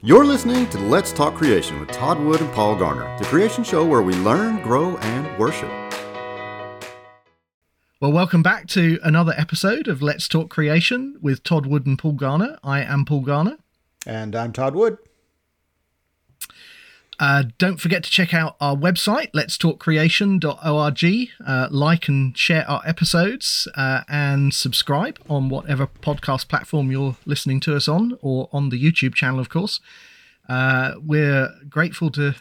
You're listening to Let's Talk Creation with Todd Wood and Paul Garner, the creation show where we learn, grow, and worship. Well, welcome back to another episode of Let's Talk Creation with Todd Wood and Paul Garner. I am Paul Garner. And I'm Todd Wood. Don't forget to check out our website, letstalkcreation.org, like and share our episodes, and subscribe on whatever podcast platform you're listening to us on, or on the YouTube channel, of course. We're grateful to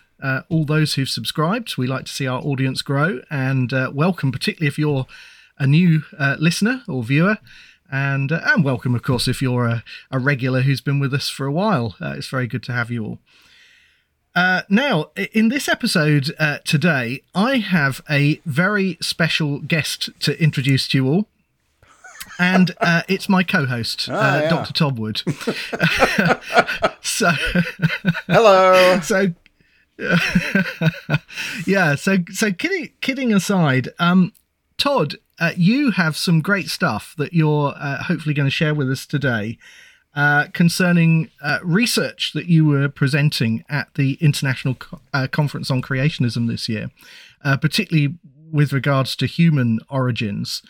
all those who've subscribed. We like to see our audience grow, and welcome, particularly if you're a new listener or viewer. And welcome, of course, if you're a regular who's been with us for a while. It's very good to have you all. Now, in this episode today, I have a very special guest to introduce to you all, and it's my co-host, yeah. Dr. Todd Wood. Hello. So kidding aside, Todd, you have some great stuff that you're hopefully going to share with us today. Concerning research that you were presenting at the International Conference on Creationism this year, particularly with regards to human origins.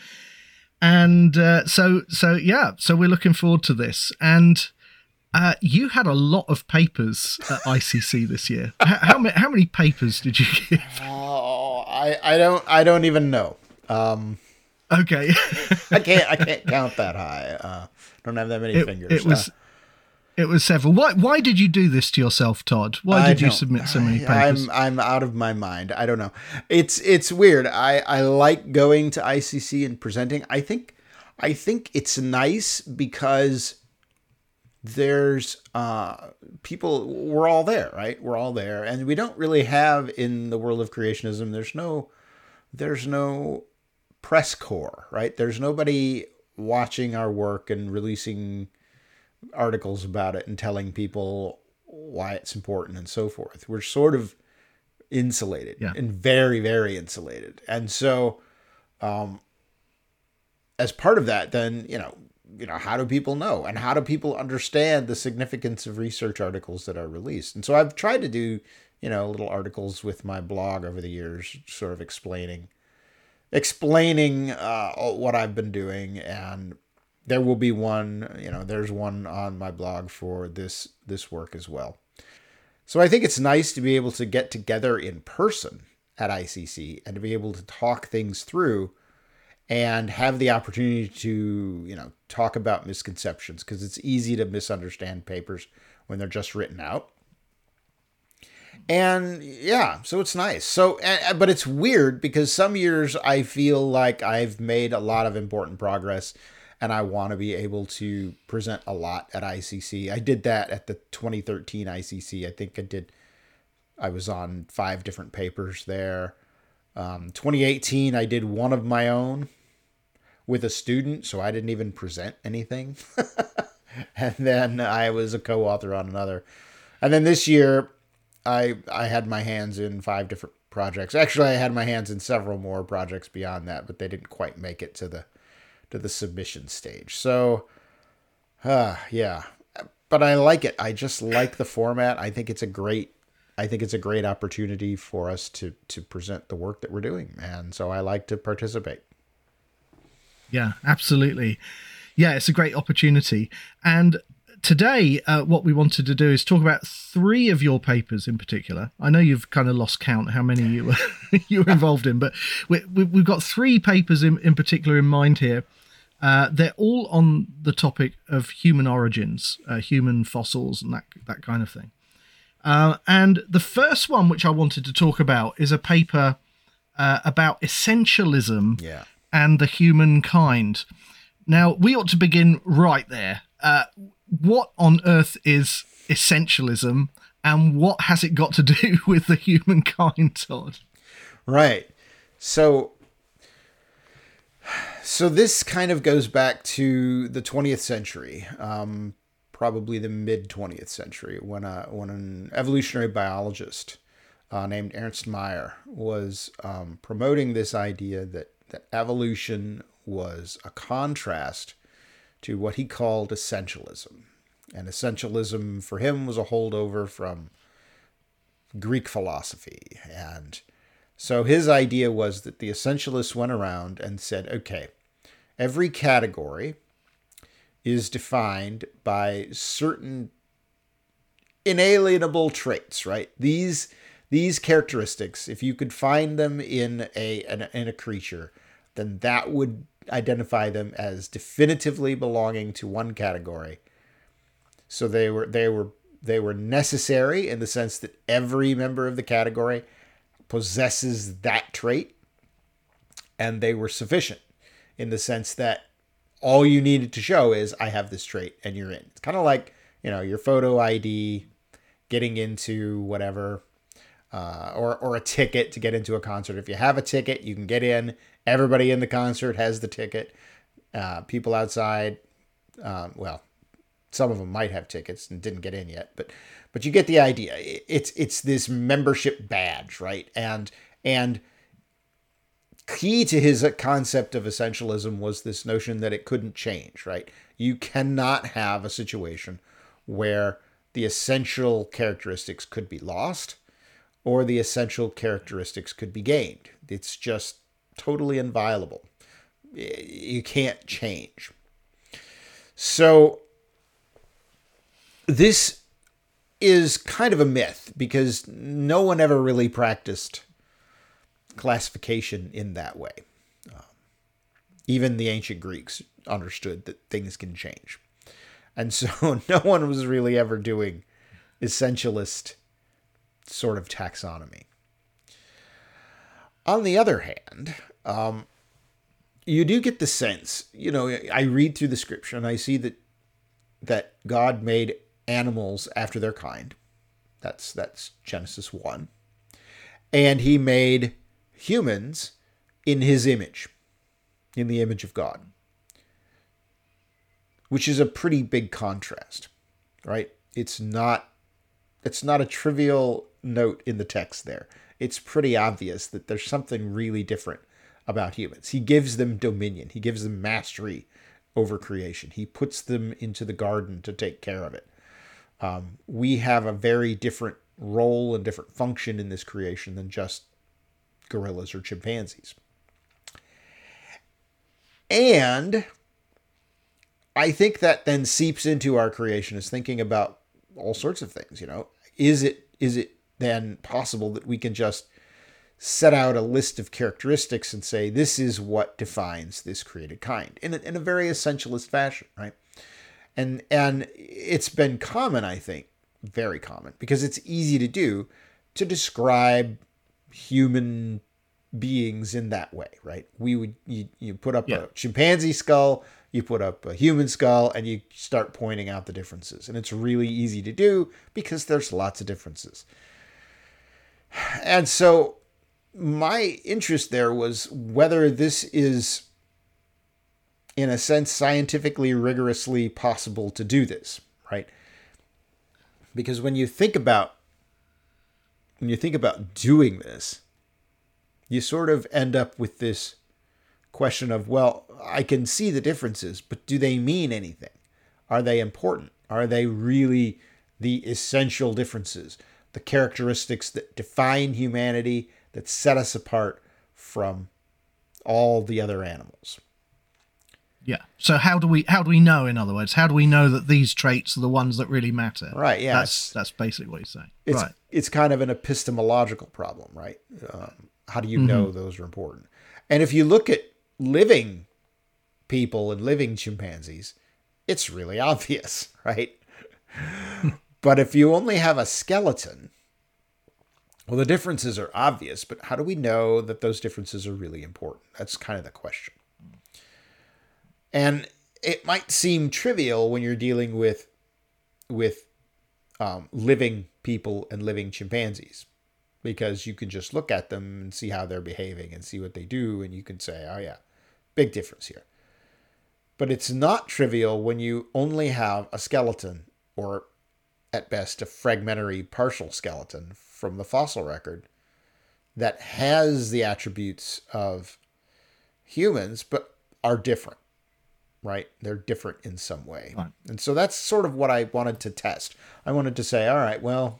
And so we're looking forward to this. And you had a lot of papers at ICC this year. How many papers did you give? Oh, I don't even know. Okay. I can't count that high. Don't have that many fingers. It was several. Why did you do this to yourself, Todd? Why did you submit so many papers? I'm out of my mind. I don't know. It's weird. I like going to ICC and presenting. I think it's nice because there's people. We're all there, right? We're all there, and we don't really have in the world of creationism. There's no press corps, right? There's nobody watching our work and releasing articles about it and telling people why it's important and so forth. We're sort of insulated and very, very insulated. And so, as part of that, then, you know, how do people know and how do people understand the significance of research articles that are released? And so I've tried to do, little articles with my blog over the years, sort of explaining what I've been doing, and there will be one, there's one on my blog for this work as well. So I think it's nice to be able to get together in person at ICC and to be able to talk things through and have the opportunity to, talk about misconceptions, because it's easy to misunderstand papers when they're just written out. And yeah, so it's nice. So, but it's weird because some years I feel like I've made a lot of important progress and I want to be able to present a lot at ICC. I did that at the 2013 ICC. I think I was on 5 different papers there. 2018, I did one of my own with a student, so I didn't even present anything. And then I was a co-author on another. And then this year, I had my hands in 5 different projects. Actually, I had my hands in several more projects beyond that, but they didn't quite make it to the submission stage. So, yeah, but I like it. I just like the format. I think it's a great opportunity for us to present the work that we're doing, and so I like to participate. Yeah, absolutely. Yeah, it's a great opportunity. And today, what we wanted to do is talk about 3 of your papers in particular. I know you've kind of lost count how many you were involved in, but we've got 3 papers in particular in mind here. They're all on the topic of human origins, human fossils, and that kind of thing. And the first one, which I wanted to talk about, is a paper about essentialism and the humankind. Now, we ought to begin right there. What on earth is essentialism, and what has it got to do with the humankind, Todd? Right. So this kind of goes back to the 20th century, probably the mid 20th century, when an evolutionary biologist named Ernst Mayr was promoting this idea that evolution was a contrast to what he called essentialism. And essentialism for him was a holdover from Greek philosophy. And so his idea was that the essentialists went around and said, okay, every category is defined by certain inalienable traits, right? These characteristics, if you could find them in a creature, then that would identify them as definitively belonging to one category. So they were necessary in the sense that every member of the category possesses that trait, and they were sufficient in the sense that all you needed to show is I have this trait and you're in. It's kind of like, you know, your photo ID, getting into whatever, or a ticket to get into a concert. If you have a ticket, you can get in. Everybody in the concert has the ticket. People outside, some of them might have tickets and didn't get in yet, but you get the idea. It's this membership badge, right? And key to his concept of essentialism was this notion that it couldn't change, right? You cannot have a situation where the essential characteristics could be lost or the essential characteristics could be gained. It's just totally inviolable. You can't change. So this is kind of a myth because no one ever really practiced classification in that way. Even the ancient Greeks understood that things can change. And so no one was really ever doing essentialist sort of taxonomy. On the other hand, you do get the sense, you know, I read through the scripture and I see that God made animals after their kind. That's Genesis 1. And he made humans in his image, in the image of God, which is a pretty big contrast, right? It's not a trivial note in the text there. It's pretty obvious that there's something really different about humans. He gives them dominion. He gives them mastery over creation. He puts them into the garden to take care of it. We have a very different role and different function in this creation than just gorillas or chimpanzees. And I think that then seeps into our creationist thinking about all sorts of things, you know. Is it then possible that we can just set out a list of characteristics and say, this is what defines this created kind in a very essentialist fashion, right? And it's been common, I think, very common, because it's easy to do, to describe human beings in that way, right? You put up a chimpanzee skull, you put up a human skull, and you start pointing out the differences. And it's really easy to do because there's lots of differences. And so my interest there was whether this is, in a sense, scientifically rigorously possible to do this, right? Because when you think about doing this, you sort of end up with this question of, well, I can see the differences, but do they mean anything? Are they important? Are they really the essential differences, the characteristics that define humanity, that set us apart from all the other animals? Yeah. So how do we know, in other words, how do we know that these traits are the ones that really matter? Right. Yeah. That's basically what he's saying. It's kind of an epistemological problem, right? How do you know those are important? And if you look at living people and living chimpanzees, it's really obvious, right? But if you only have a skeleton, well, the differences are obvious, but how do we know that those differences are really important? That's kind of the question. And it might seem trivial when you're dealing with living people and living chimpanzees, because you can just look at them and see how they're behaving and see what they do, and you can say, oh yeah, big difference here. But it's not trivial when you only have a skeleton, or at best a fragmentary partial skeleton from the fossil record, that has the attributes of humans but are different, right? They're different in some way. Right. And so that's sort of what I wanted to test. I wanted to say, all right, well,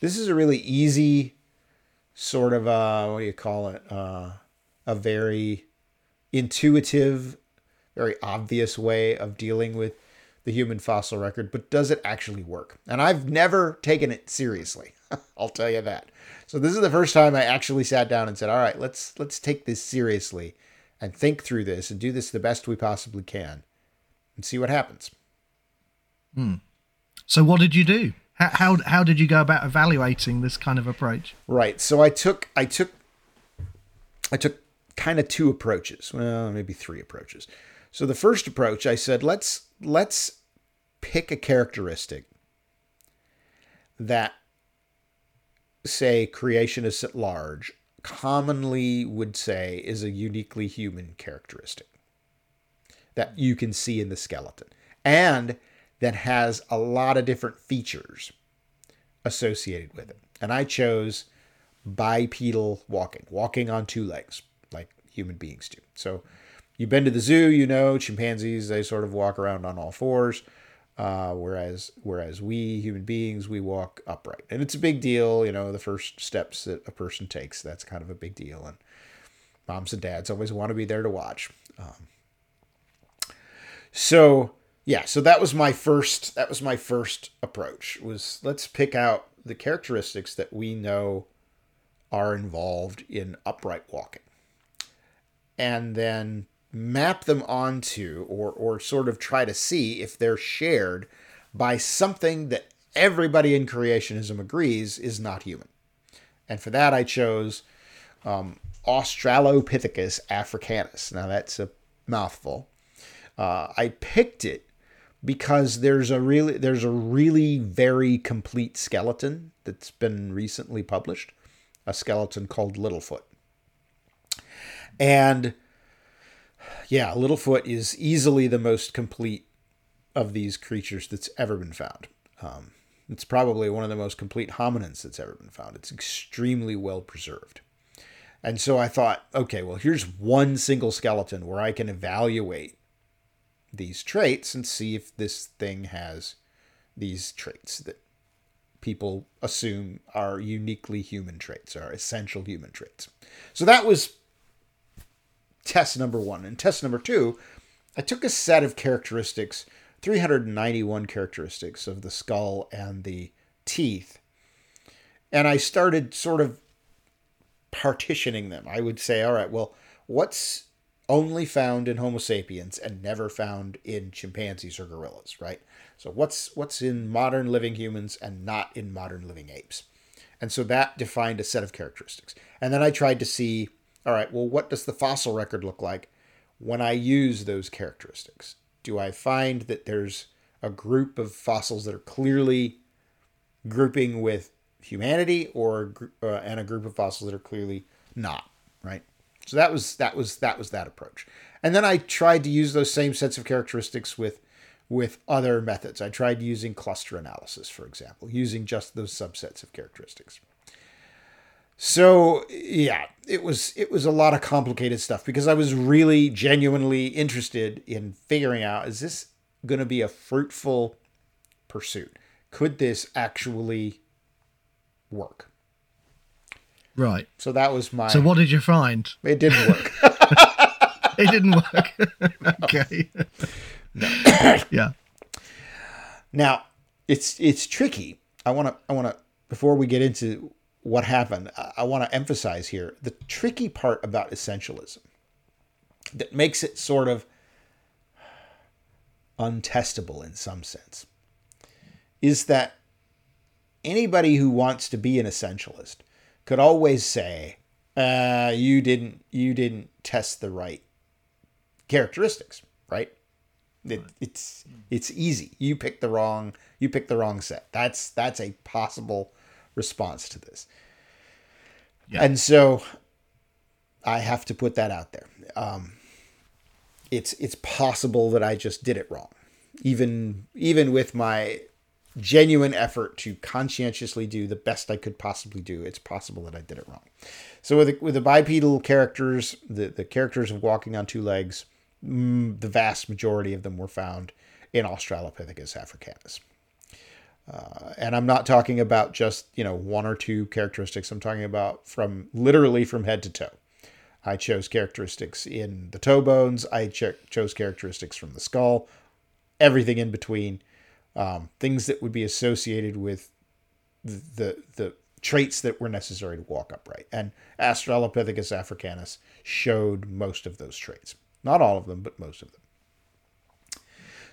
this is a really easy sort of, a very intuitive, very obvious way of dealing with the human fossil record, but does it actually work? And I've never taken it seriously. I'll tell you that. So this is the first time I actually sat down and said, all right, let's take this seriously and think through this and do this the best we possibly can and see what happens. Hmm. So what did you do? How did you go about evaluating this kind of approach? Right. So I took kind of two approaches. Well, maybe three approaches. So the first approach, I said, let's pick a characteristic that, say, creationists at large commonly would say is a uniquely human characteristic that you can see in the skeleton and that has a lot of different features associated with it. And I chose bipedal walking on two legs like human beings do. So you've been to the zoo, you know, chimpanzees, they sort of walk around on all fours. Whereas we human beings, we walk upright, and it's a big deal. You know, the first steps that a person takes, that's kind of a big deal. And moms and dads always want to be there to watch. So that was my first approach, was let's pick out the characteristics that we know are involved in upright walking and then map them onto or sort of try to see if they're shared by something that everybody in creationism agrees is not human. And for that, I chose Australopithecus africanus. Now, that's a mouthful. I picked it because there's a really very complete skeleton that's been recently published, a skeleton called Littlefoot. And yeah, Littlefoot is easily the most complete of these creatures that's ever been found. It's probably one of the most complete hominids that's ever been found. It's extremely well preserved. And so I thought, okay, well, here's one single skeleton where I can evaluate these traits and see if this thing has these traits that people assume are uniquely human traits, are essential human traits. So that was test number one. And test number two, I took a set of characteristics, 391 characteristics of the skull and the teeth, and I started sort of partitioning them. I would say, all right, well, what's only found in Homo sapiens and never found in chimpanzees or gorillas, right? So what's in modern living humans and not in modern living apes? And so that defined a set of characteristics. And then I tried to see, all right, well, what does the fossil record look like when I use those characteristics? Do I find that there's a group of fossils that are clearly grouping with humanity, and a group of fossils that are clearly not, right? So that was that approach. And then I tried to use those same sets of characteristics with other methods. I tried using cluster analysis, for example, using just those subsets of characteristics. So yeah, it was a lot of complicated stuff because I was really genuinely interested in figuring out, is this going to be a fruitful pursuit? Could this actually work? Right. So that was my... So what did you find? It didn't work. It didn't work. Okay. No. Yeah. Now, it's tricky. I want to before we get into what happened, I want to emphasize here the tricky part about essentialism that makes it sort of untestable in some sense is that anybody who wants to be an essentialist could always say, you didn't test the right characteristics, right? It's easy. You picked the wrong set. That's a possible response to this. Yeah. And so I have to put that out there. It's possible that I just did it wrong, even with my genuine effort to conscientiously do the best I could possibly do. It's possible that I did it wrong. So with the bipedal characters, the characters of walking on two legs, the vast majority of them were found in Australopithecus africanus. And I'm not talking about just, one or two characteristics. I'm talking about literally from head to toe. I chose characteristics in the toe bones. I chose characteristics from the skull, everything in between, things that would be associated with the traits that were necessary to walk upright. And Australopithecus africanus showed most of those traits. Not all of them, but most of them.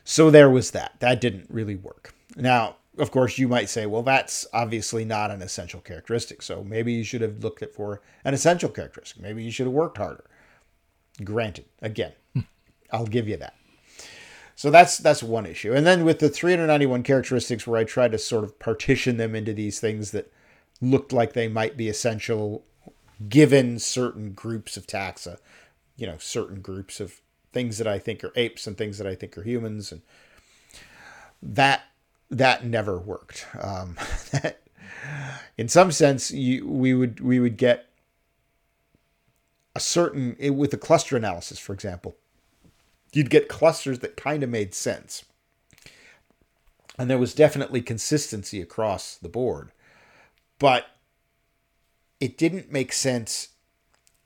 So there was that. That didn't really work. Now, of course, you might say, well, that's obviously not an essential characteristic. So maybe you should have looked for an essential characteristic. Maybe you should have worked harder. Granted, again, I'll give you that. So that's one issue. And then with the 391 characteristics, where I tried to sort of partition them into these things that looked like they might be essential given certain groups of taxa, certain groups of things that I think are apes and things that I think are humans. And that never worked. In some sense, we would get with the cluster analysis, for example, you'd get clusters that kind of made sense. And there was definitely consistency across the board, but it didn't make sense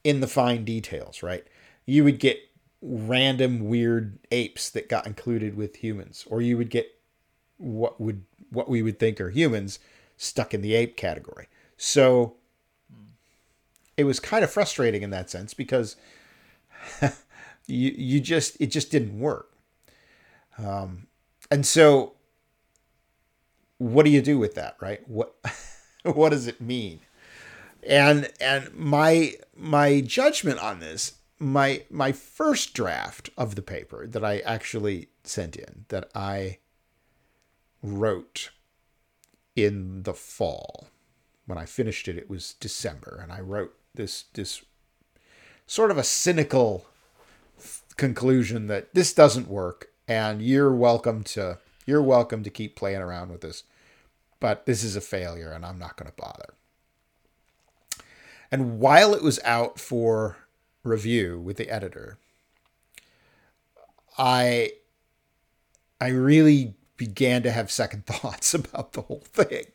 in the fine details, right? You would get random weird apes that got included with humans, or you would get what we would think are humans stuck in the ape category. So it was kind of frustrating in that sense, because it just didn't work. And so what do you do with that, right? What does it mean? And my judgment on this, my first draft of the paper that I actually sent in, that I wrote in the fall. When I finished it, it was December, and I wrote this sort of a cynical conclusion that this doesn't work, and you're welcome to keep playing around with this, but this is a failure, and I'm not going to bother. And while it was out for review with the editor, I really began to have second thoughts about the whole thing.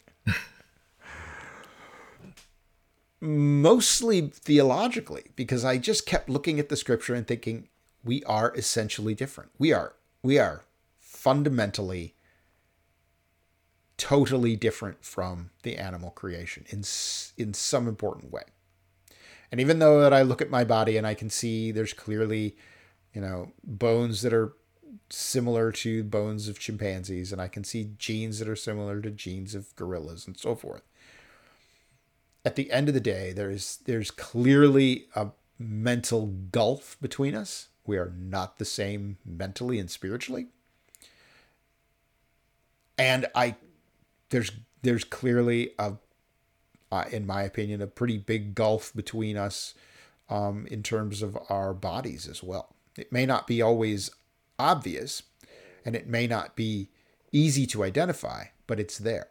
Mostly theologically, because I just kept looking at the scripture and thinking, we are essentially different. We are fundamentally totally different from the animal creation in some important way. And even though that I look at my body and I can see there's clearly, bones that are similar to bones of chimpanzees, and I can see genes that are similar to genes of gorillas and so forth, at the end of the day, there's clearly a mental gulf between us. We are not the same mentally and spiritually. And there's clearly in my opinion, a pretty big gulf between us in terms of our bodies as well. It may not be always obvious, and it may not be easy to identify, but it's there.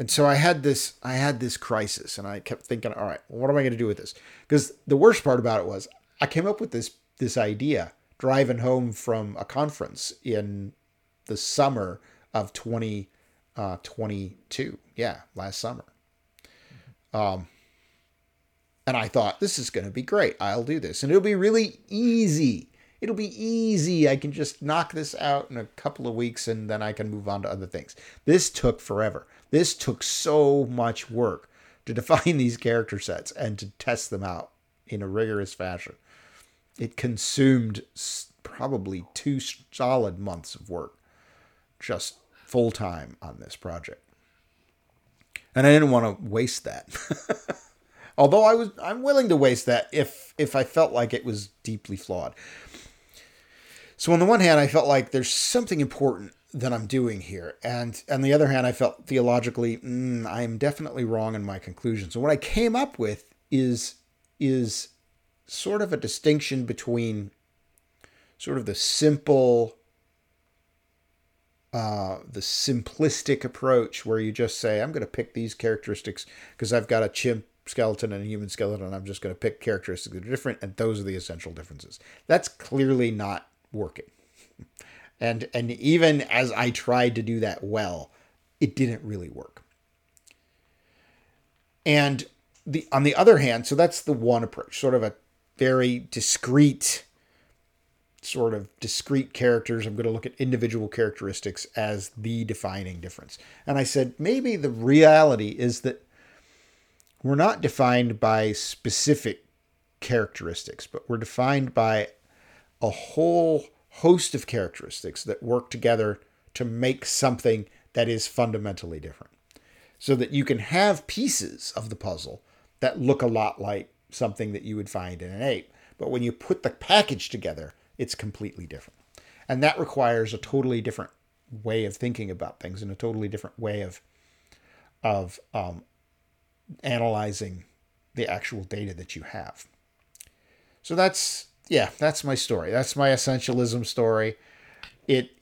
And so I had this crisis, and I kept thinking, all right, what am I going to do with this? Because the worst part about it was I came up with this idea driving home from a conference in the summer of 2022. Yeah, last summer. And I thought, this is going to be great. I'll do this. And it'll be really easy. It'll be easy. I can just knock this out in a couple of weeks, and then I can move on to other things. This took forever. This took so much work to define these character sets and to test them out in a rigorous fashion. It consumed probably 2 solid months of work, just full time on this project. And I didn't want to waste that. Although I'm willing to waste that if I felt like it was deeply flawed. So on the one hand, I felt like there's something important that I'm doing here. And on the other hand, I felt theologically, I'm definitely wrong in my conclusion. So what I came up with is sort of a distinction between sort of the simple, the simplistic approach, where you just say, I'm going to pick these characteristics because I've got a chimp skeleton and a human skeleton. I'm just going to pick characteristics that are different, and those are the essential differences. That's clearly not working. And even as I tried to do that well, it didn't really work. And on the other hand, so that's the one approach, sort of a very discrete, sort of discrete characters. I'm going to look at individual characteristics as the defining difference. And I said, maybe the reality is that we're not defined by specific characteristics, but we're defined by a whole host of characteristics that work together to make something that is fundamentally different. So that you can have pieces of the puzzle that look a lot like something that you would find in an ape. But when you put the package together, it's completely different. And that requires a totally different way of thinking about things and a totally different way of analyzing the actual data that you have. So that's my story. That's my essentialism story. It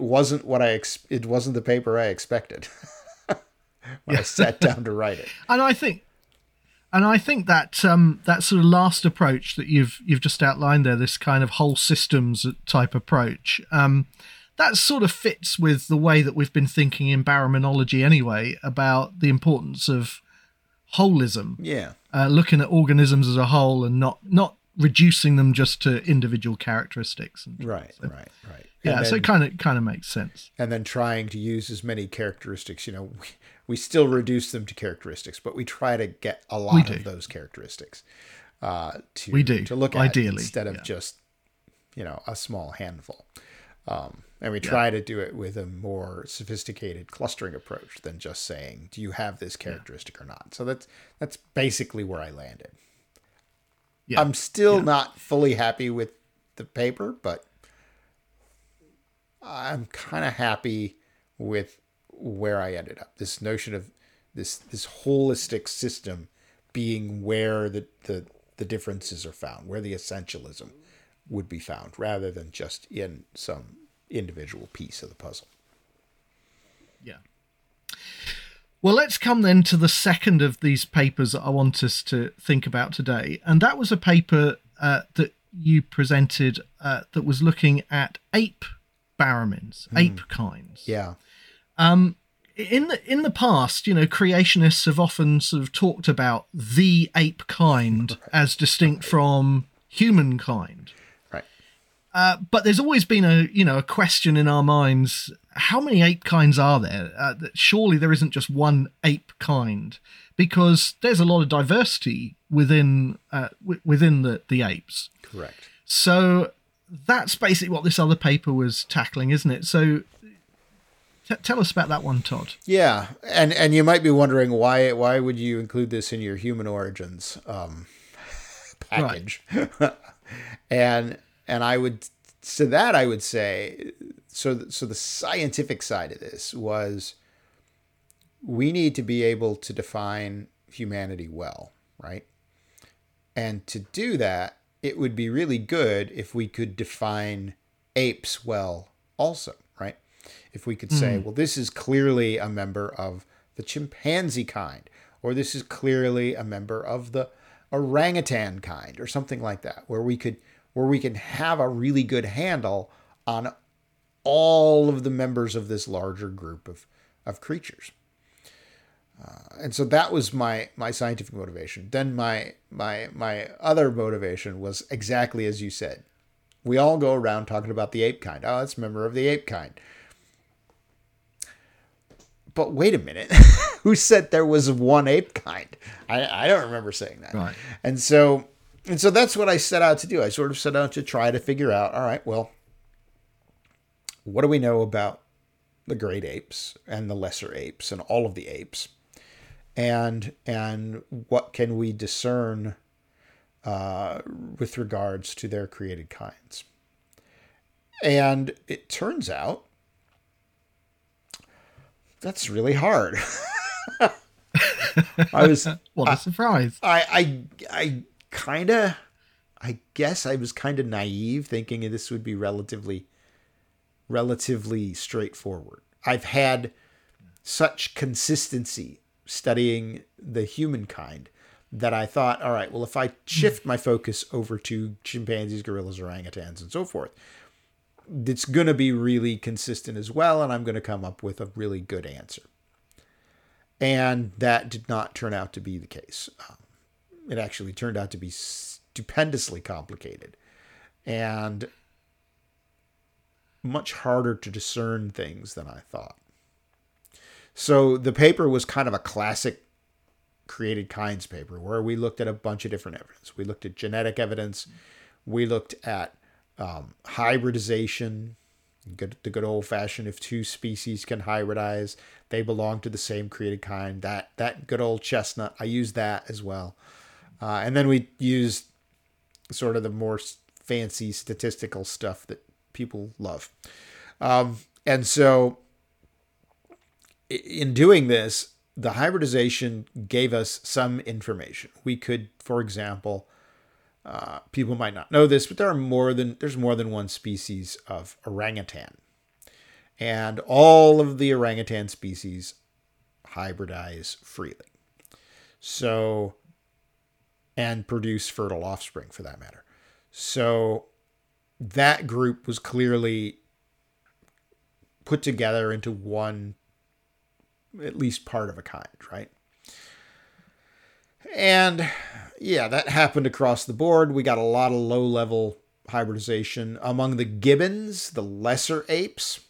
wasn't what it wasn't the paper I expected when I sat down to write it. And I think that that sort of last approach that you've just outlined there, this kind of whole systems type approach, that sort of fits with the way that we've been thinking in baraminology anyway about the importance of holism. Yeah, looking at organisms as a whole and not reducing them just to individual characteristics. And right. Yeah, then, so it kind of makes sense. And then trying to use as many characteristics, We still reduce them to characteristics, but we try to get a lot of those characteristics to look at, ideally, instead of just, a small handful. And we try to do it with a more sophisticated clustering approach than just saying, do you have this characteristic or not? So that's basically where I landed. Yeah. I'm still not fully happy with the paper, but I'm kind of happy with where I ended up. This notion of this holistic system being where the differences are found, where the essentialism would be found, rather than just in some individual piece of the puzzle. Yeah. Well, let's come then to the second of these papers that I want us to think about today. And that was a paper that you presented that was looking at ape baramins, ape kinds. Yeah. In the past, creationists have often sort of talked about the ape kind as distinct from humankind. Right. But there's always been a question in our minds: how many ape kinds are there? Surely there isn't just one ape kind, because there's a lot of diversity within the apes. Correct. So that's basically what this other paper was tackling, isn't it? So tell us about that one, Todd. Yeah, and you might be wondering why would you include this in your human origins package? Right. I would say the scientific side of this was, we need to be able to define humanity well, right? And to do that, it would be really good if we could define apes well also. If we could say, well, this is clearly a member of the chimpanzee kind, or this is clearly a member of the orangutan kind, or something like that, where we can have a really good handle on all of the members of this larger group of creatures. And so that was my scientific motivation. Then my other motivation was exactly as you said. We all go around talking about the ape kind. Oh, that's a member of the ape kind. But wait a minute, who said there was one ape kind? I don't remember saying that. Right. And so that's what I set out to do. I sort of set out to try to figure out, all right, well, what do we know about the great apes and the lesser apes and all of the apes? And what can we discern with regards to their created kinds? And it turns out, that's really hard. What a surprise. I guess I was kind of naive, thinking this would be relatively straightforward. I've had such consistency studying the humankind that I thought, all right, well, if I shift my focus over to chimpanzees, gorillas, orangutans, and so forth, it's going to be really consistent as well, and I'm going to come up with a really good answer. And that did not turn out to be the case. It actually turned out to be stupendously complicated and much harder to discern things than I thought. So the paper was kind of a classic created kinds paper where we looked at a bunch of different evidence. We looked at genetic evidence. We looked at hybridization, the good old fashioned, if two species can hybridize, they belong to the same created kind, that good old chestnut. I used that as well. And then we used sort of the more fancy statistical stuff that people love. And so in doing this, the hybridization gave us some information. We could, for example, people might not know this, but there's more than one species of orangutan. And all of the orangutan species hybridize freely. So, and produce fertile offspring for that matter. So that group was clearly put together into one, at least part of a kind, right? And yeah, that happened across the board. We got a lot of low-level hybridization. Among the gibbons, the lesser apes,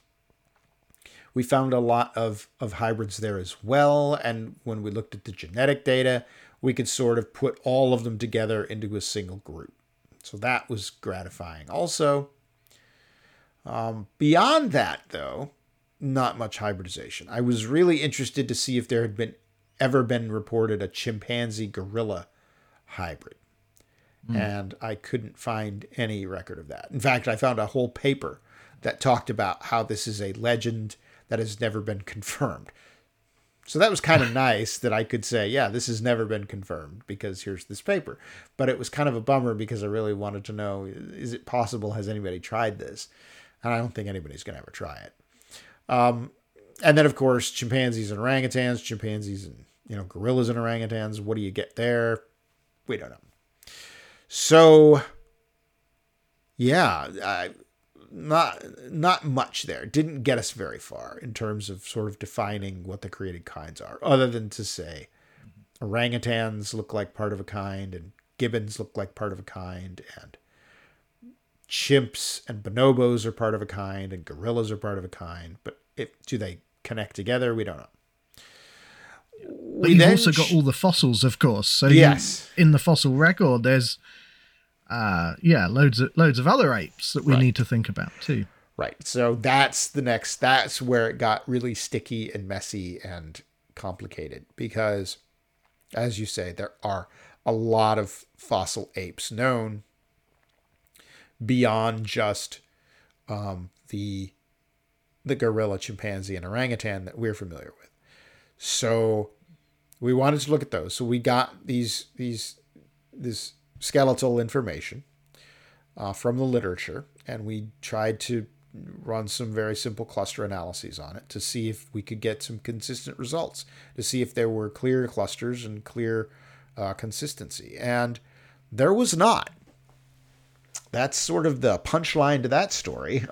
we found a lot of hybrids there as well. And when we looked at the genetic data, we could sort of put all of them together into a single group. So that was gratifying. Also, beyond that, though, not much hybridization. I was really interested to see if there had ever been reported a chimpanzee gorilla hybrid. And I couldn't find any record of that. In fact, I found a whole paper that talked about how this is a legend that has never been confirmed. So that was kind of nice that I could say, yeah, this has never been confirmed because here's this paper. But it was kind of a bummer because I really wanted to know, is it possible? Has anybody tried this? And I don't think anybody's going to ever try it. And then of course, chimpanzees and, gorillas and orangutans. What do you get there? We don't know. So yeah, not much there. It didn't get us very far in terms of sort of defining what the created kinds are, other than to say orangutans look like part of a kind and gibbons look like part of a kind and chimps and bonobos are part of a kind and gorillas are part of a kind, but do they connect together? We don't know. But you've also got all the fossils, of course. So yes, in the fossil record, there's loads of other apes that we need to think about too. Right. So that's where it got really sticky and messy and complicated because, as you say, there are a lot of fossil apes known beyond just the gorilla, chimpanzee, and orangutan that we're familiar with. So we wanted to look at those. So we got this skeletal information from the literature, and we tried to run some very simple cluster analyses on it to see if we could get some consistent results, to see if there were clear clusters and clear consistency. And there was not. That's sort of the punchline to that story.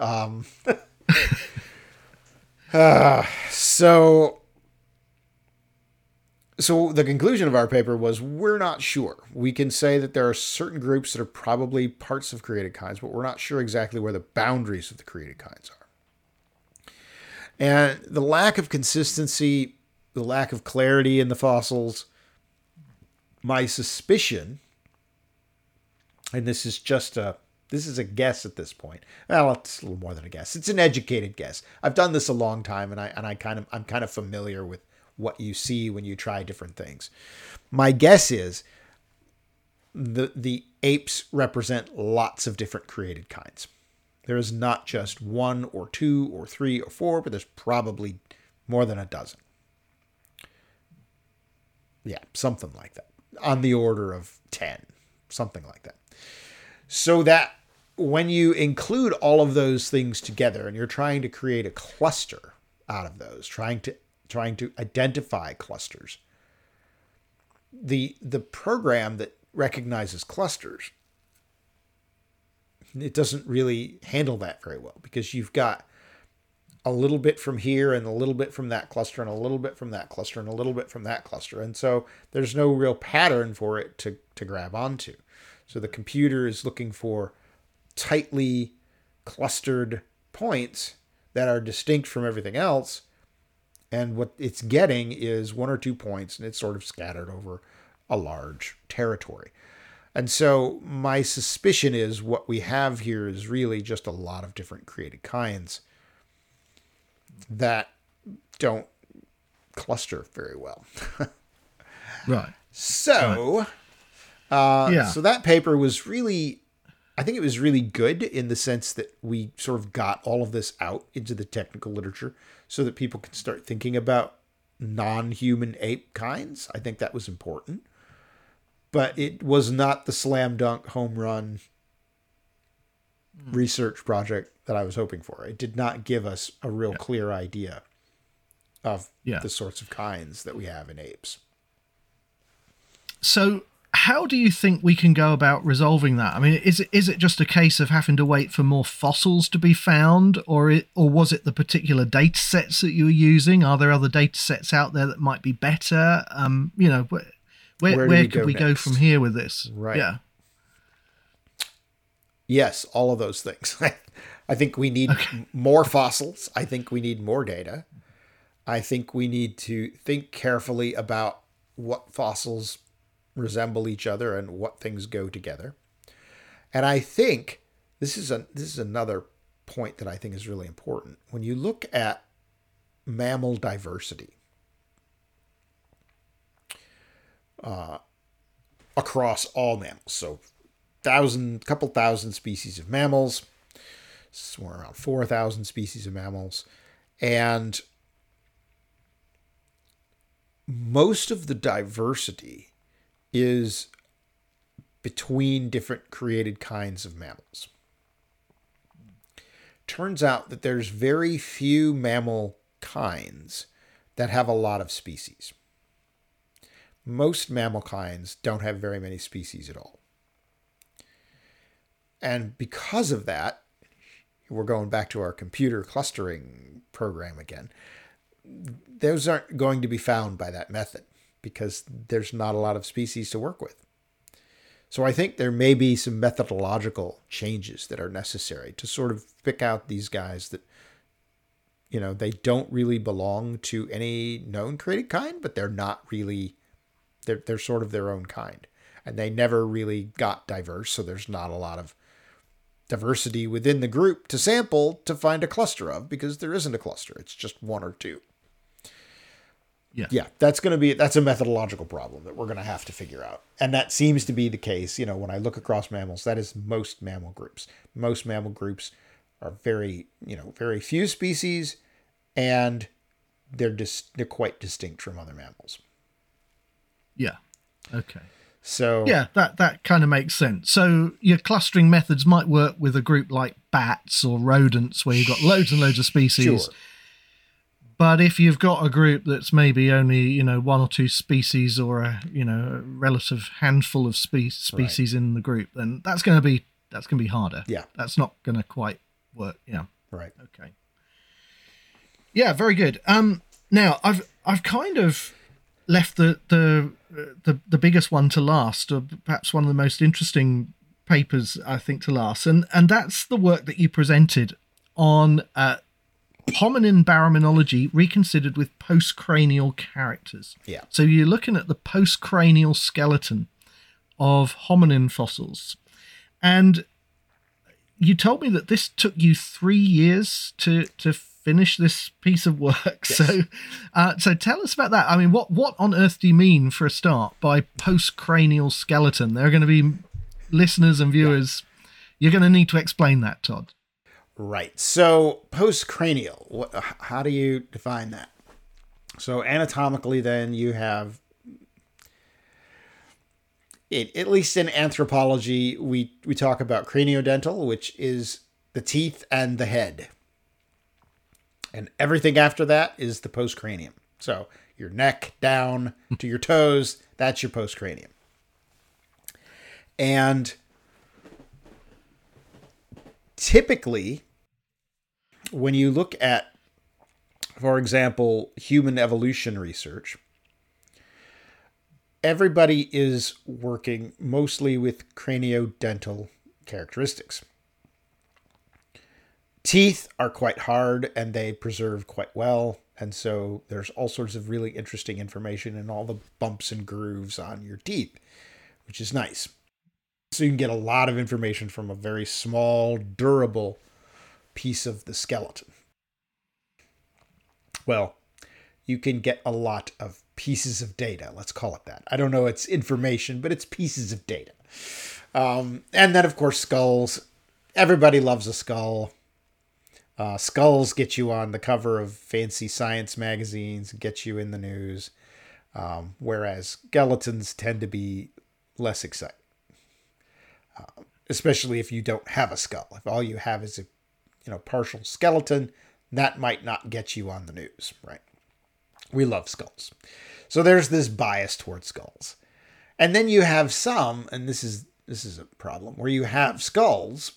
So the conclusion of our paper was we're not sure. We can say that there are certain groups that are probably parts of created kinds, but we're not sure exactly where the boundaries of the created kinds are. And the lack of consistency, the lack of clarity in the fossils, my suspicion, and this is just a guess at this point. Well, it's a little more than a guess. It's an educated guess. I've done this a long time, and I'm kind of familiar with what you see when you try different things. My guess is the apes represent lots of different created kinds. There is not just one or two or three or four, but there's probably more than a dozen. Yeah, something like that. On the order of 10, something like that. So that when you include all of those things together and you're trying to create a cluster out of those, trying to identify clusters, the program that recognizes clusters, it doesn't really handle that very well, because you've got a little bit from here and a little bit from that cluster and a little bit from that cluster and a little bit from that cluster. And so there's no real pattern for it to grab onto. So the computer is looking for tightly clustered points that are distinct from everything else. And what it's getting is one or two points, and it's sort of scattered over a large territory. And so my suspicion is what we have here is really just a lot of different created kinds that don't cluster very well. Right. So, right. So that paper was really, I think it was really good in the sense that we sort of got all of this out into the technical literature so that people can start thinking about non-human ape kinds. I think that was important, but it was not the slam dunk home run research project that I was hoping for. It did not give us a real clear idea of the sorts of kinds that we have in apes. So how do you think we can go about resolving that? I mean, is it just a case of having to wait for more fossils to be found, or was it the particular data sets that you were using? Are there other data sets out there that might be better? Where could we go from here with this? Right. Yeah. Yes, all of those things. I think we need more fossils. I think we need more data. I think we need to think carefully about what fossils resemble each other and what things go together. And I think this is another point that I think is really important. When you look at mammal diversity across all mammals, so couple thousand species of mammals, somewhere around 4,000 species of mammals. And most of the diversity is between different created kinds of mammals. Turns out that there's very few mammal kinds that have a lot of species. Most mammal kinds don't have very many species at all. And because of that, we're going back to our computer clustering program again. Those aren't going to be found by that method because there's not a lot of species to work with. So I think there may be some methodological changes that are necessary to sort of pick out these guys that, you know, they don't really belong to any known created kind, but they're not really, they're sort of their own kind. And they never really got diverse, so there's not a lot of diversity within the group to sample to find a cluster of, because there isn't a cluster. It's just one or two. Yeah, that's a methodological problem that we're going to have to figure out. And that seems to be the case. You know, when I look across mammals, that is most mammal groups. Most mammal groups are very few species, and they're quite distinct from other mammals. Yeah. Okay. So yeah, that kind of makes sense. So your clustering methods might work with a group like bats or rodents where you've got loads and loads of species. Sure. But if you've got a group that's maybe only, one or two species or a relative handful of species in the group, then that's going to be harder. Yeah. That's not going to quite work. Yeah. Right. Okay. Yeah, very good. Now I've kind of left the biggest one to last, or perhaps one of the most interesting papers, I think, to last. And that's the work that you presented on hominin baraminology reconsidered with postcranial characters. Yeah. So you're looking at the postcranial skeleton of hominin fossils. And you told me that this took you 3 years to finish this piece of work. Yes. So tell us about that. I mean, what on earth do you mean, for a start, by postcranial skeleton? There are going to be listeners and viewers. Yeah. You're going to need to explain that, Todd. Right. So postcranial, how do you define that? So anatomically, then, you have it, at least in anthropology, we talk about craniodental, which is the teeth and the head. And everything after that is the postcranium. So your neck down to your toes. That's your postcranium. And typically, when you look at, for example, human evolution research, everybody is working mostly with craniodental characteristics. Teeth are quite hard and they preserve quite well. And so there's all sorts of really interesting information in all the bumps and grooves on your teeth, which is nice. So you can get a lot of information from a very small, durable piece of the skeleton. Well, you can get a lot of pieces of data. Let's call it that. I don't know it's information, but it's pieces of data. And then, of course, skulls. Everybody loves a skull. Skulls get you on the cover of fancy science magazines, get you in the news, whereas skeletons tend to be less exciting, especially if you don't have a skull. If all you have is a partial skeleton, that might not get you on the news, right? We love skulls. So there's this bias towards skulls. And then you have some, and this is a problem, where you have skulls,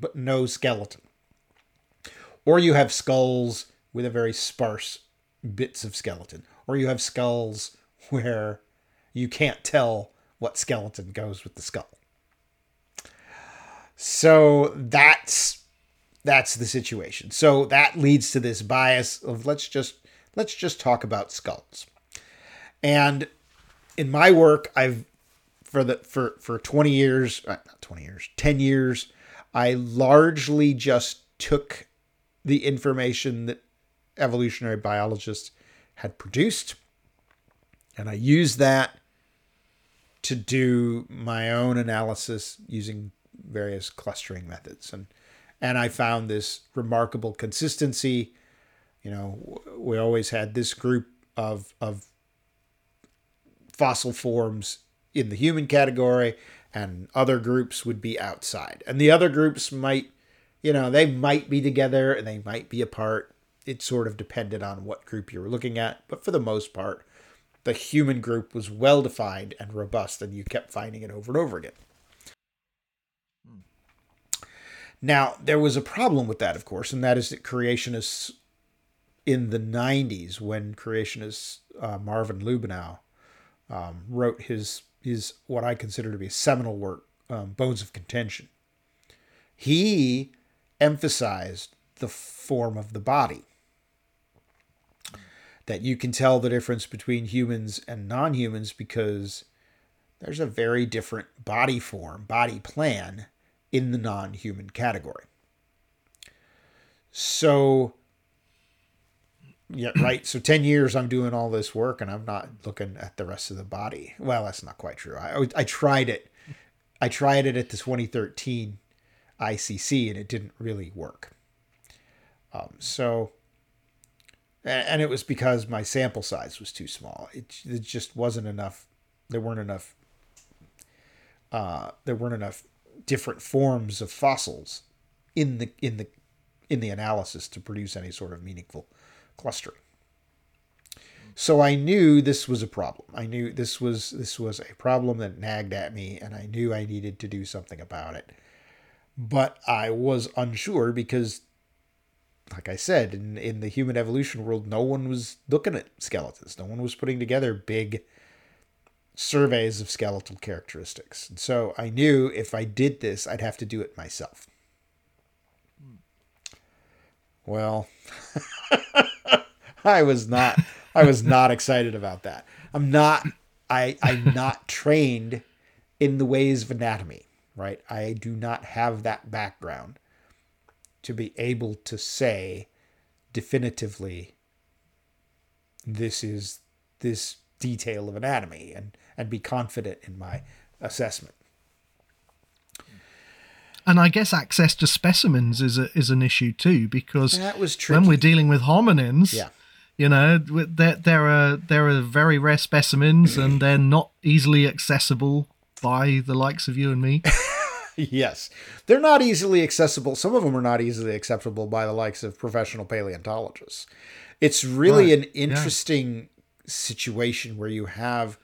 but no skeleton. Or you have skulls with a very sparse bits of skeleton. Or you have skulls where you can't tell what skeleton goes with the skull. So that's the situation. So that leads to this bias of let's just talk about skulls. And in my work, I've for 10 years, I largely just took the information that evolutionary biologists had produced, and I used that to do my own analysis using various clustering methods. And I found this remarkable consistency. We always had this group of fossil forms in the human category, and other groups would be outside. And the other groups might, they might be together and they might be apart. It sort of depended on what group you were looking at. But for the most part, the human group was well-defined and robust, and you kept finding it over and over again. Now, there was a problem with that, of course, and that is that creationists in the 90s, when creationist Marvin Lubenow wrote his what I consider to be a seminal work, Bones of Contention, he emphasized the form of the body. That you can tell the difference between humans and non-humans because there's a very different body form, body plan in the non-human category. So, yeah, right. So 10 years I'm doing all this work and I'm not looking at the rest of the body. Well, that's not quite true. I tried it. I tried it at the 2013 ICC and it didn't really work. And it was because my sample size was too small. It just wasn't enough. There weren't enough different forms of fossils in the analysis to produce any sort of meaningful clustering. So I knew this was a problem. I knew this was a problem that nagged at me, and I knew I needed to do something about it. But I was unsure because, like I said, in the human evolution world, no one was looking at skeletons. No one was putting together big surveys of skeletal characteristics. And so I knew if I did this, I'd have to do it myself. Well, I was not excited about that. I'm not trained in the ways of anatomy, right? I do not have that background to be able to say definitively, this is this detail of anatomy, and be confident in my assessment. And I guess access to specimens is an issue too, because that was tricky. When we're dealing with hominins, yeah. There are very rare specimens and they're not easily accessible by the likes of you and me. Yes. They're not easily accessible. Some of them are not easily accessible by the likes of professional paleontologists. It's really an interesting situation where you have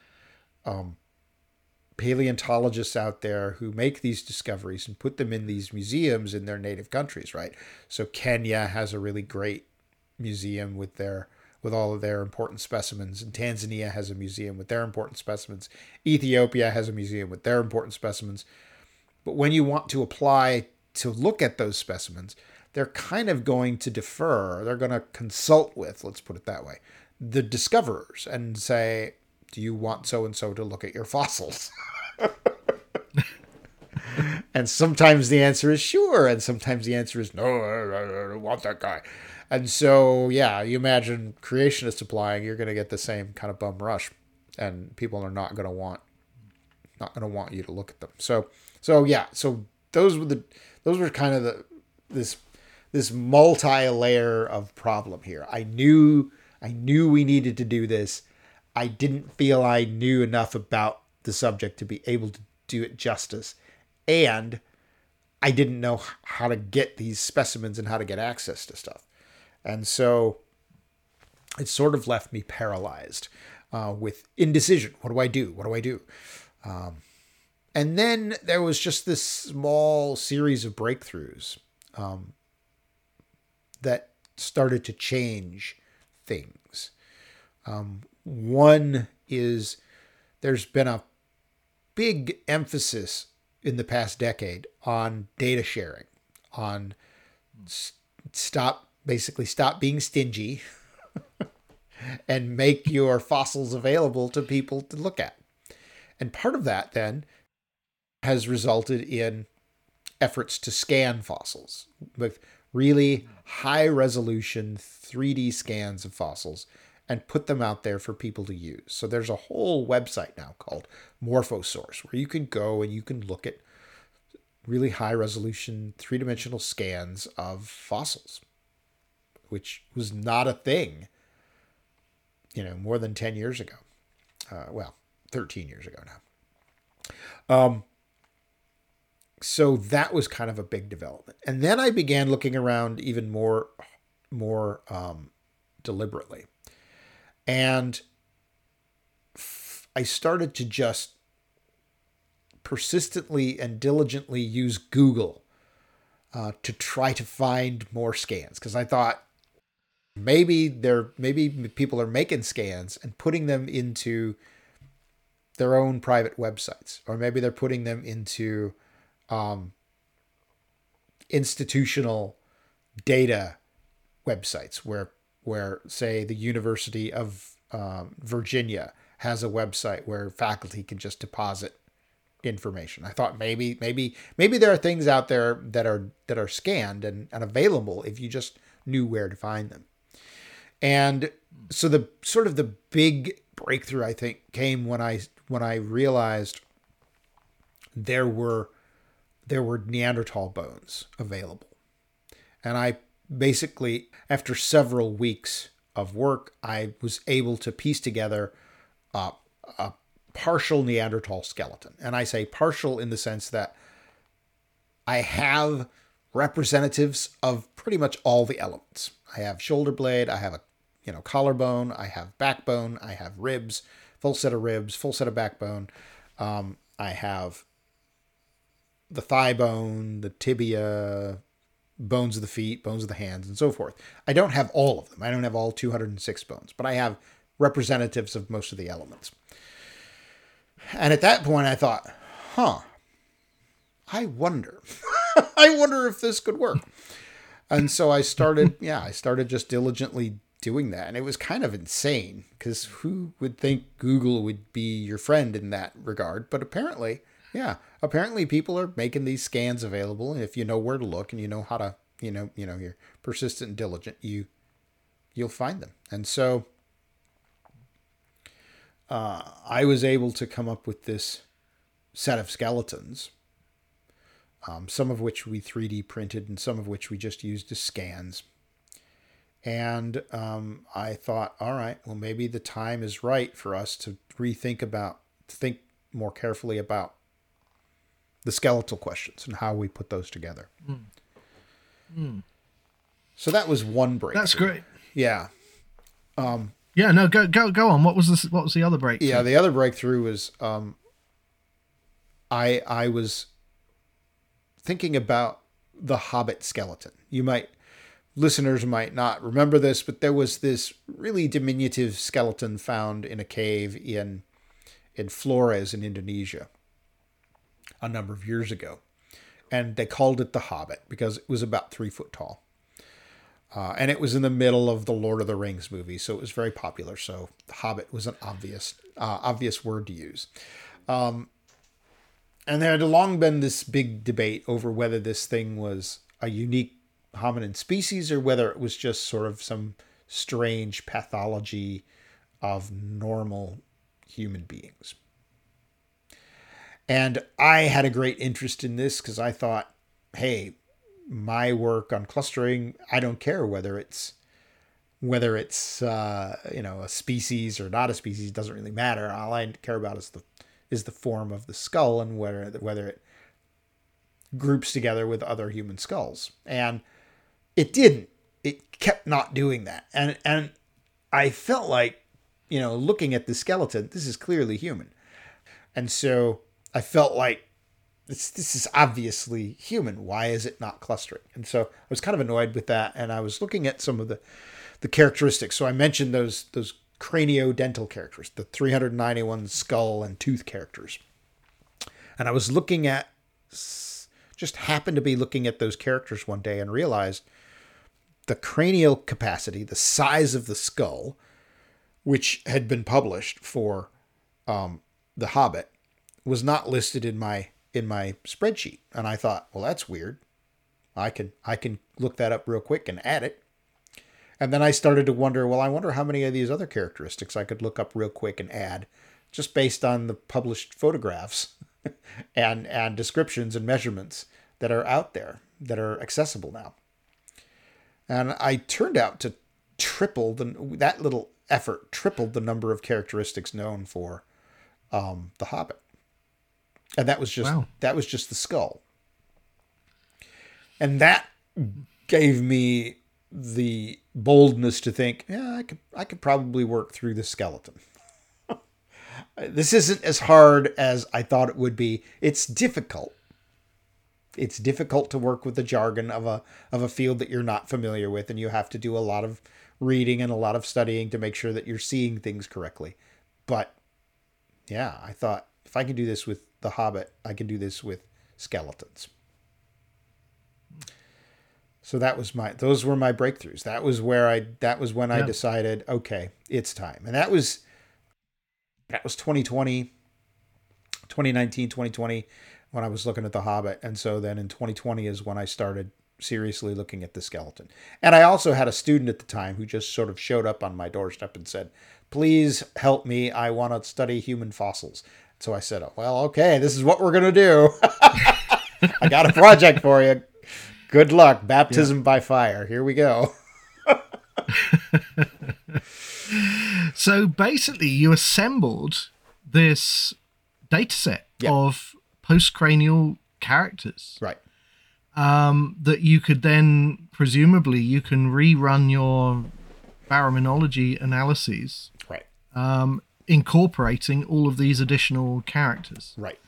paleontologists out there who make these discoveries and put them in these museums in their native countries, right? So Kenya has a really great museum with their with all of their important specimens, and Tanzania has a museum with their important specimens. Ethiopia has a museum with their important specimens. But when you want to apply to look at those specimens, they're kind of going to defer. They're going to consult with, let's put it that way, the discoverers and say, do you want so-and-so to look at your fossils? And sometimes the answer is sure. And sometimes the answer is no, I don't want that guy. And so, yeah, you imagine creationists applying, you're going to get the same kind of bum rush, and people are not going to want you to look at them. So those were kind of this multi-layer of problem here. I knew we needed to do this. I didn't feel I knew enough about the subject to be able to do it justice, and I didn't know how to get these specimens and how to get access to stuff. And so it sort of left me paralyzed with indecision. What do I do? And then there was just this small series of breakthroughs that started to change things. One is there's been a big emphasis in the past decade on data sharing, on basically stop being stingy and make your fossils available to people to look at. And part of that then has resulted in efforts to scan fossils with really high resolution 3D scans of fossils and put them out there for people to use. So there's a whole website now called MorphoSource where you can go and you can look at really high resolution three-dimensional scans of fossils, which was not a thing, more than 10 years ago. 13 years ago now. So that was kind of a big development. And then I began looking around even more deliberately. And I started to just persistently and diligently use Google to try to find more scans, because I thought, Maybe people are making scans and putting them into their own private websites, or maybe they're putting them into institutional data websites where say the University of Virginia has a website where faculty can just deposit information. I thought maybe there are things out there that are scanned and available if you just knew where to find them. And so the sort of the big breakthrough, I think, came when I realized there were Neanderthal bones available. And I basically, after several weeks of work, I was able to piece together a partial Neanderthal skeleton. And I say partial in the sense that I have representatives of pretty much all the elements. I have shoulder blade, I have a collarbone, I have backbone, I have ribs, full set of ribs, full set of backbone. I have the thigh bone, the tibia, bones of the feet, bones of the hands, and so forth. I don't have all of them. I don't have all 206 bones, but I have representatives of most of the elements. And at that point I thought, I wonder if this could work. And so I started just diligently doing that. And it was kind of insane, because who would think Google would be your friend in that regard? But apparently people are making these scans available. And if you know where to look and you know how to, you're persistent and diligent, you'll find them. And so I was able to come up with this set of skeletons, some of which we 3D printed and some of which we just used as scans. And I thought, all right, well, maybe the time is right for us to think more carefully about the skeletal questions and how we put those together. Mm. Mm. So that was one breakthrough. That's great. Yeah. Yeah, no, go on. What was the other breakthrough? Yeah, the other breakthrough was I was thinking about the Hobbit skeleton. Listeners might not remember this, but there was this really diminutive skeleton found in a cave in Flores in Indonesia a number of years ago. And they called it the Hobbit because it was about 3 foot tall. And it was in the middle of the Lord of the Rings movie, so it was very popular. So the Hobbit was an obvious word to use. And there had long been this big debate over whether this thing was a unique hominin species or whether it was just sort of some strange pathology of normal human beings. And I had a great interest in this because I thought, hey, my work on clustering, I don't care whether it's a species or not a species, doesn't really matter. All I care about is the form of the skull and whether it groups together with other human skulls. And it didn't. It kept not doing that. And I felt like, looking at the skeleton, this is clearly human. And so I felt like this is obviously human. Why is it not clustering? And so I was kind of annoyed with that. And I was looking at some of the characteristics. So I mentioned those craniodental characters, the 391 skull and tooth characters. And I was happened to be looking at those characters one day and realized the cranial capacity, the size of the skull, which had been published for The Hobbit, was not listed in my spreadsheet. And I thought, well, that's weird. I can look that up real quick and add it. And then I started to wonder, well, I wonder how many of these other characteristics I could look up real quick and add just based on the published photographs and descriptions and measurements that are out there that are accessible now. And I turned out to tripled the number of characteristics known for The Hobbit. And that was just, wow, that was just the skull. And that gave me the boldness to think, yeah, I could probably work through the skeleton. This isn't as hard as I thought it would be. It's difficult. It's difficult to work with the jargon of a field that you're not familiar with, and you have to do a lot of reading and a lot of studying to make sure that you're seeing things correctly. But yeah, I thought if I can do this with The Hobbit, I can do this with skeletons. So those were my breakthroughs. That was when I decided, okay, it's time. And that was 2020 when I was looking at The Hobbit. And so then in 2020 is when I started seriously looking at the skeleton. And I also had a student at the time who just sort of showed up on my doorstep and said, please help me. I want to study human fossils. So I said, oh, well, okay, this is what we're going to do. I got a project for you. Good luck. Baptism by fire. Here we go. So basically, you assembled this data set of postcranial characters, right? That you could then presumably you can rerun your baraminology analyses, right? Incorporating all of these additional characters, right?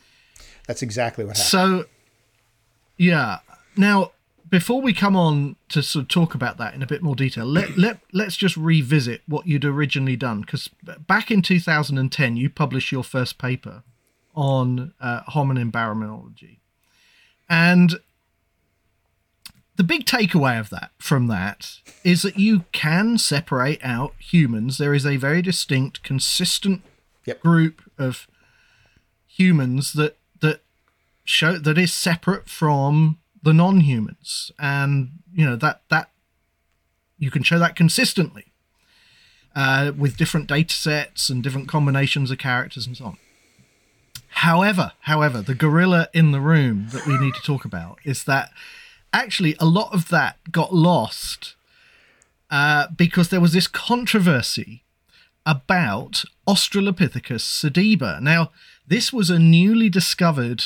That's exactly what happened. So, yeah. Now, before we come on to sort of talk about that in a bit more detail, let's just revisit what you'd originally done. Because back in 2010, you published your first paper on hominin baraminology. And the big takeaway of that from that is that you can separate out humans. There is a very distinct, consistent group of humans that show that is separate from the non-humans, and that you can show that consistently with different data sets and different combinations of characters and so on. However, the gorilla in the room that we need to talk about is that actually a lot of that got lost because there was this controversy about Australopithecus sediba. Now, this was a newly discovered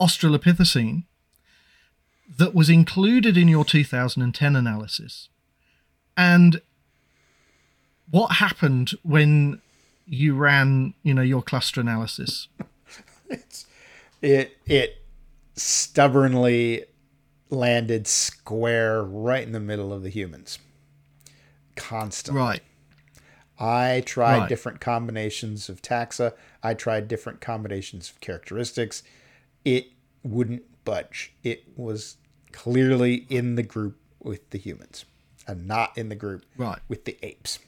Australopithecine that was included in your 2010 analysis. And What happened when you ran, your cluster analysis? It stubbornly landed square right in the middle of the humans. Constantly. Right. I tried different combinations of taxa. I tried different combinations of characteristics. It wouldn't budge. It was clearly in the group with the humans and not in the group with the apes.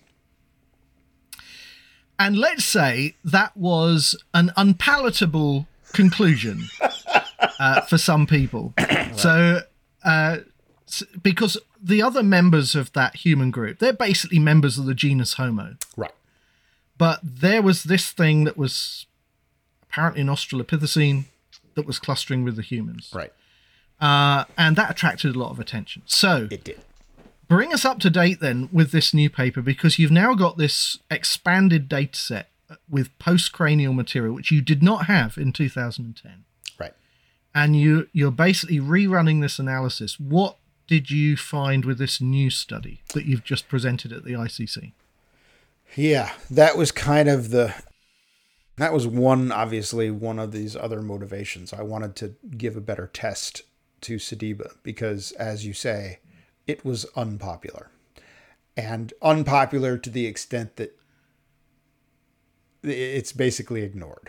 And let's say that was an unpalatable conclusion for some people. So because the other members of that human group, they're basically members of the genus Homo. Right. But there was this thing that was apparently an Australopithecine that was clustering with the humans. Right. And that attracted a lot of attention. So it did. Bring us up to date then with this new paper, because you've now got this expanded data set with post-cranial material, which you did not have in 2010. Right. And you're basically rerunning this analysis. What did you find with this new study that you've just presented at the ICC? Yeah, that was kind of one of these other motivations. I wanted to give a better test to Sediba because, as you say, it was unpopular. And unpopular to the extent that it's basically ignored.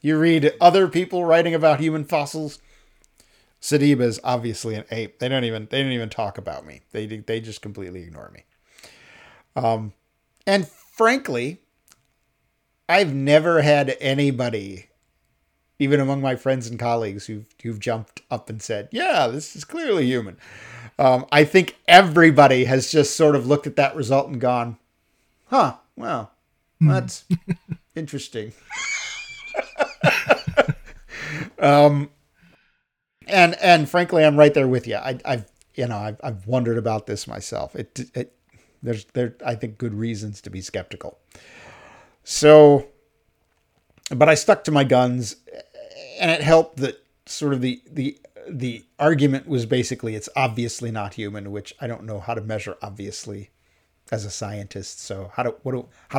You read other people writing about human fossils. Sediba is obviously an ape. They don't even talk about me. They just completely ignore me. And frankly, I've never had anybody, even among my friends and colleagues, who've jumped up and said, "Yeah, this is clearly human." I think everybody has just sort of looked at that result and gone, "Huh, wow, that's interesting." And frankly, I'm right there with you. I've wondered about this myself. There's I think good reasons to be skeptical. So, but I stuck to my guns, and it helped that sort of the argument was basically it's obviously not human, which I don't know how to measure obviously as a scientist. So how do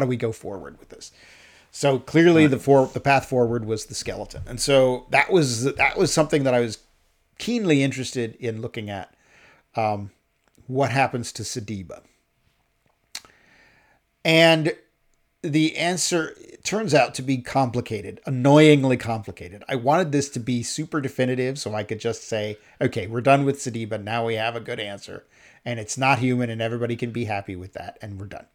we go forward with this? So clearly the path forward was the skeleton. And so that was something that I was keenly interested in looking at, what happens to Sediba. And the answer turns out to be complicated, annoyingly complicated. I wanted this to be super definitive so I could just say, okay, we're done with Sediba. Now we have a good answer and it's not human and everybody can be happy with that. And we're done.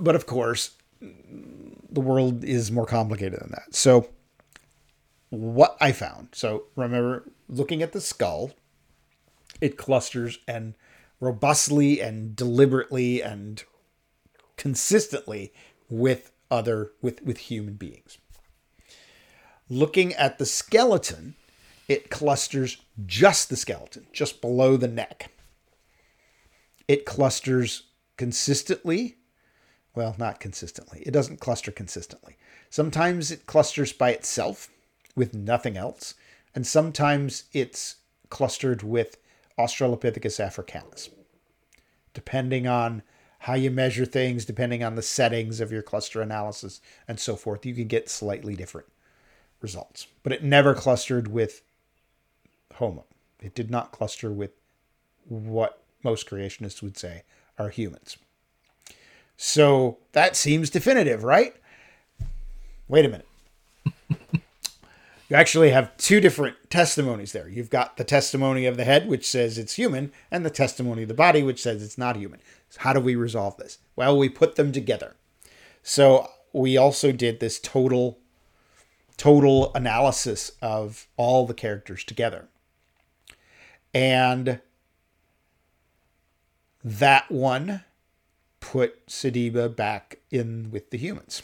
But of course, the world is more complicated than that. So what I found, so remember looking at the skull, it clusters and robustly and deliberately and consistently with human beings. Looking at the skeleton, it clusters just the skeleton, just below the neck. It clusters consistently. Well, not consistently. It doesn't cluster consistently. Sometimes it clusters by itself with nothing else. And sometimes it's clustered with Australopithecus africanus, depending on how you measure things, depending on the settings of your cluster analysis and so forth. You can get slightly different results, but it never clustered with Homo. It did not cluster with what most creationists would say are humans. So that seems definitive, right? Wait a minute. You actually have two different testimonies there. You've got the testimony of the head, which says it's human, and the testimony of the body, which says it's not human. So how do we resolve this? Well, we put them together. So we also did this total analysis of all the characters together. And that one put Sediba back in with the humans.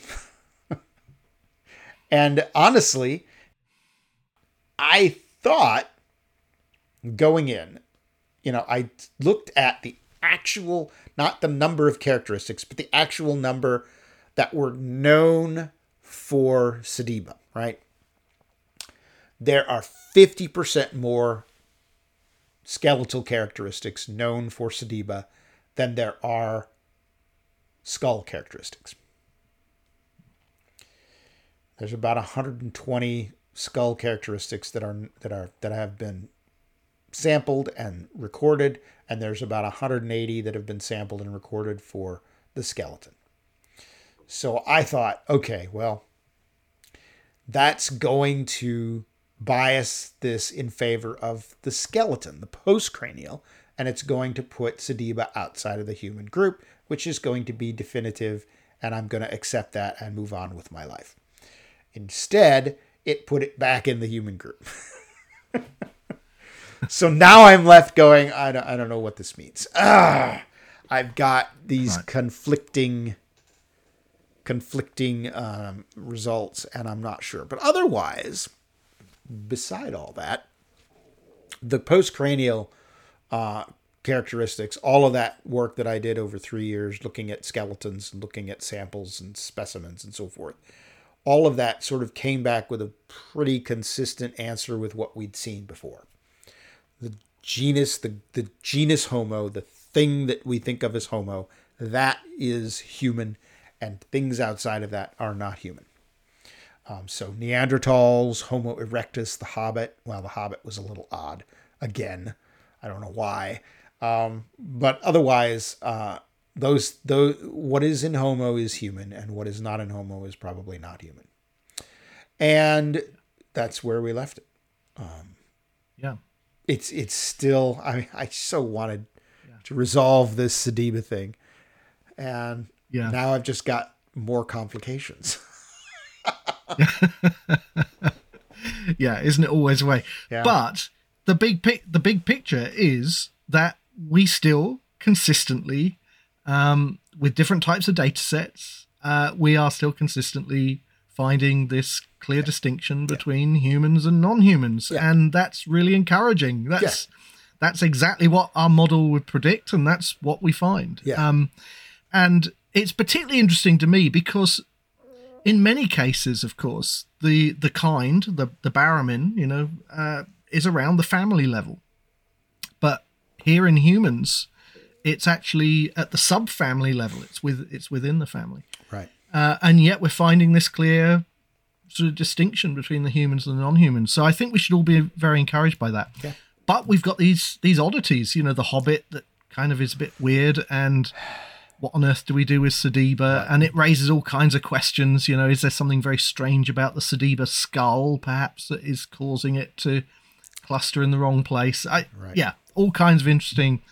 And honestly, I thought going in, I looked at the actual, not the number of characteristics, but the actual number that were known for Sediba, right? There are 50% more skeletal characteristics known for Sediba than there are skull characteristics. There's about 120 skull characteristics that have been sampled and recorded, and there's about 180 that have been sampled and recorded for the skeleton. So I thought, okay, well, that's going to bias this in favor of the skeleton, the postcranial, and it's going to put sediba outside of the human group, which is going to be definitive, and I'm going to accept that and move on with my life. Instead, it put it back in the human group. So now I'm left going, I don't know what this means. I've got these conflicting results, and I'm not sure. But otherwise, beside all that, the postcranial characteristics, all of that work that I did over 3 years, looking at skeletons, looking at samples and specimens and so forth, all of that sort of came back with a pretty consistent answer with what we'd seen before. The genus Homo, the thing that we think of as Homo, that is human, and things outside of that are not human. So Neanderthals, Homo erectus, the Hobbit. Well, the Hobbit was a little odd. Again, I don't know why. But otherwise, what is in Homo is human, and what is not in Homo is probably not human. And that's where we left it. Yeah. It's still, I mean, I so wanted to resolve this sediba thing. And now I've just got more complications. Yeah, isn't it always the way? Yeah. But the big picture is that we still consistently, with different types of data sets, we are still consistently finding this clear distinction between humans and non-humans. Yeah. And that's really encouraging. That's exactly what our model would predict, and that's what we find. Yeah. And it's particularly interesting to me because in many cases, of course, the baramin, is around the family level. But here in humans, it's actually at the subfamily level. It's within the family. Right. And yet we're finding this clear sort of distinction between the humans and the non-humans. So I think we should all be very encouraged by that. Yeah. But we've got these oddities, the Hobbit that kind of is a bit weird, and what on earth do we do with sediba? Right. And it raises all kinds of questions. Is there something very strange about the sediba skull, perhaps, that is causing it to cluster in the wrong place? All kinds of interesting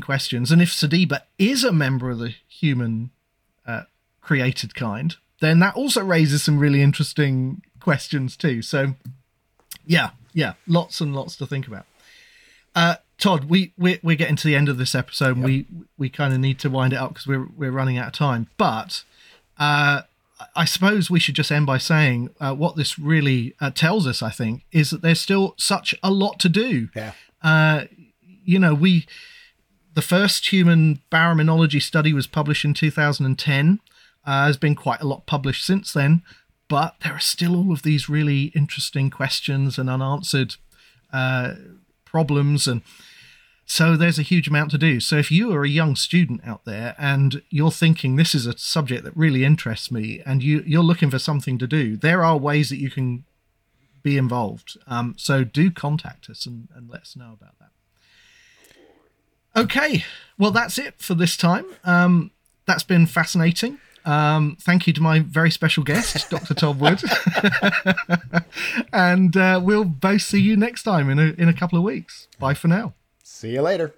questions. And if sediba is a member of the human created kind, then that also raises some really interesting questions too. So lots and lots to think about. Todd, we're getting to the end of this episode. Yep. We kind of need to wind it up because we're running out of time. But I suppose we should just end by saying what this really tells us, I think, is that there's still such a lot to do. Yeah. The first human baraminology study was published in 2010. There's been quite a lot published since then, but there are still all of these really interesting questions and unanswered problems, and so there's a huge amount to do. So if you are a young student out there and you're thinking this is a subject that really interests me, and you're looking for something to do, there are ways that you can be involved. So do contact us and let us know about that. Okay, well, that's it for this time. That's been fascinating. Thank you to my very special guest, Dr. Todd Wood. And we'll both see you next time in a couple of weeks. Bye for now. See you later.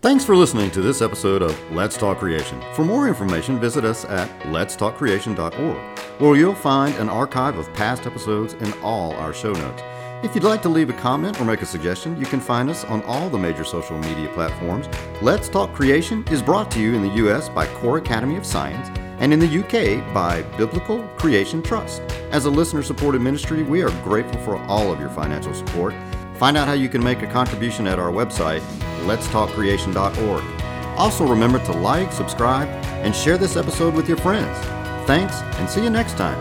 Thanks for listening to this episode of Let's Talk Creation. For more information, visit us at letstalkcreation.org, where you'll find an archive of past episodes and all our show notes. If you'd like to leave a comment or make a suggestion, you can find us on all the major social media platforms. Let's Talk Creation is brought to you in the U.S. by Core Academy of Science, and in the UK by Biblical Creation Trust. As a listener-supported ministry, we are grateful for all of your financial support. Find out how you can make a contribution at our website, letstalkcreation.org. Also remember to like, subscribe, and share this episode with your friends. Thanks, and see you next time.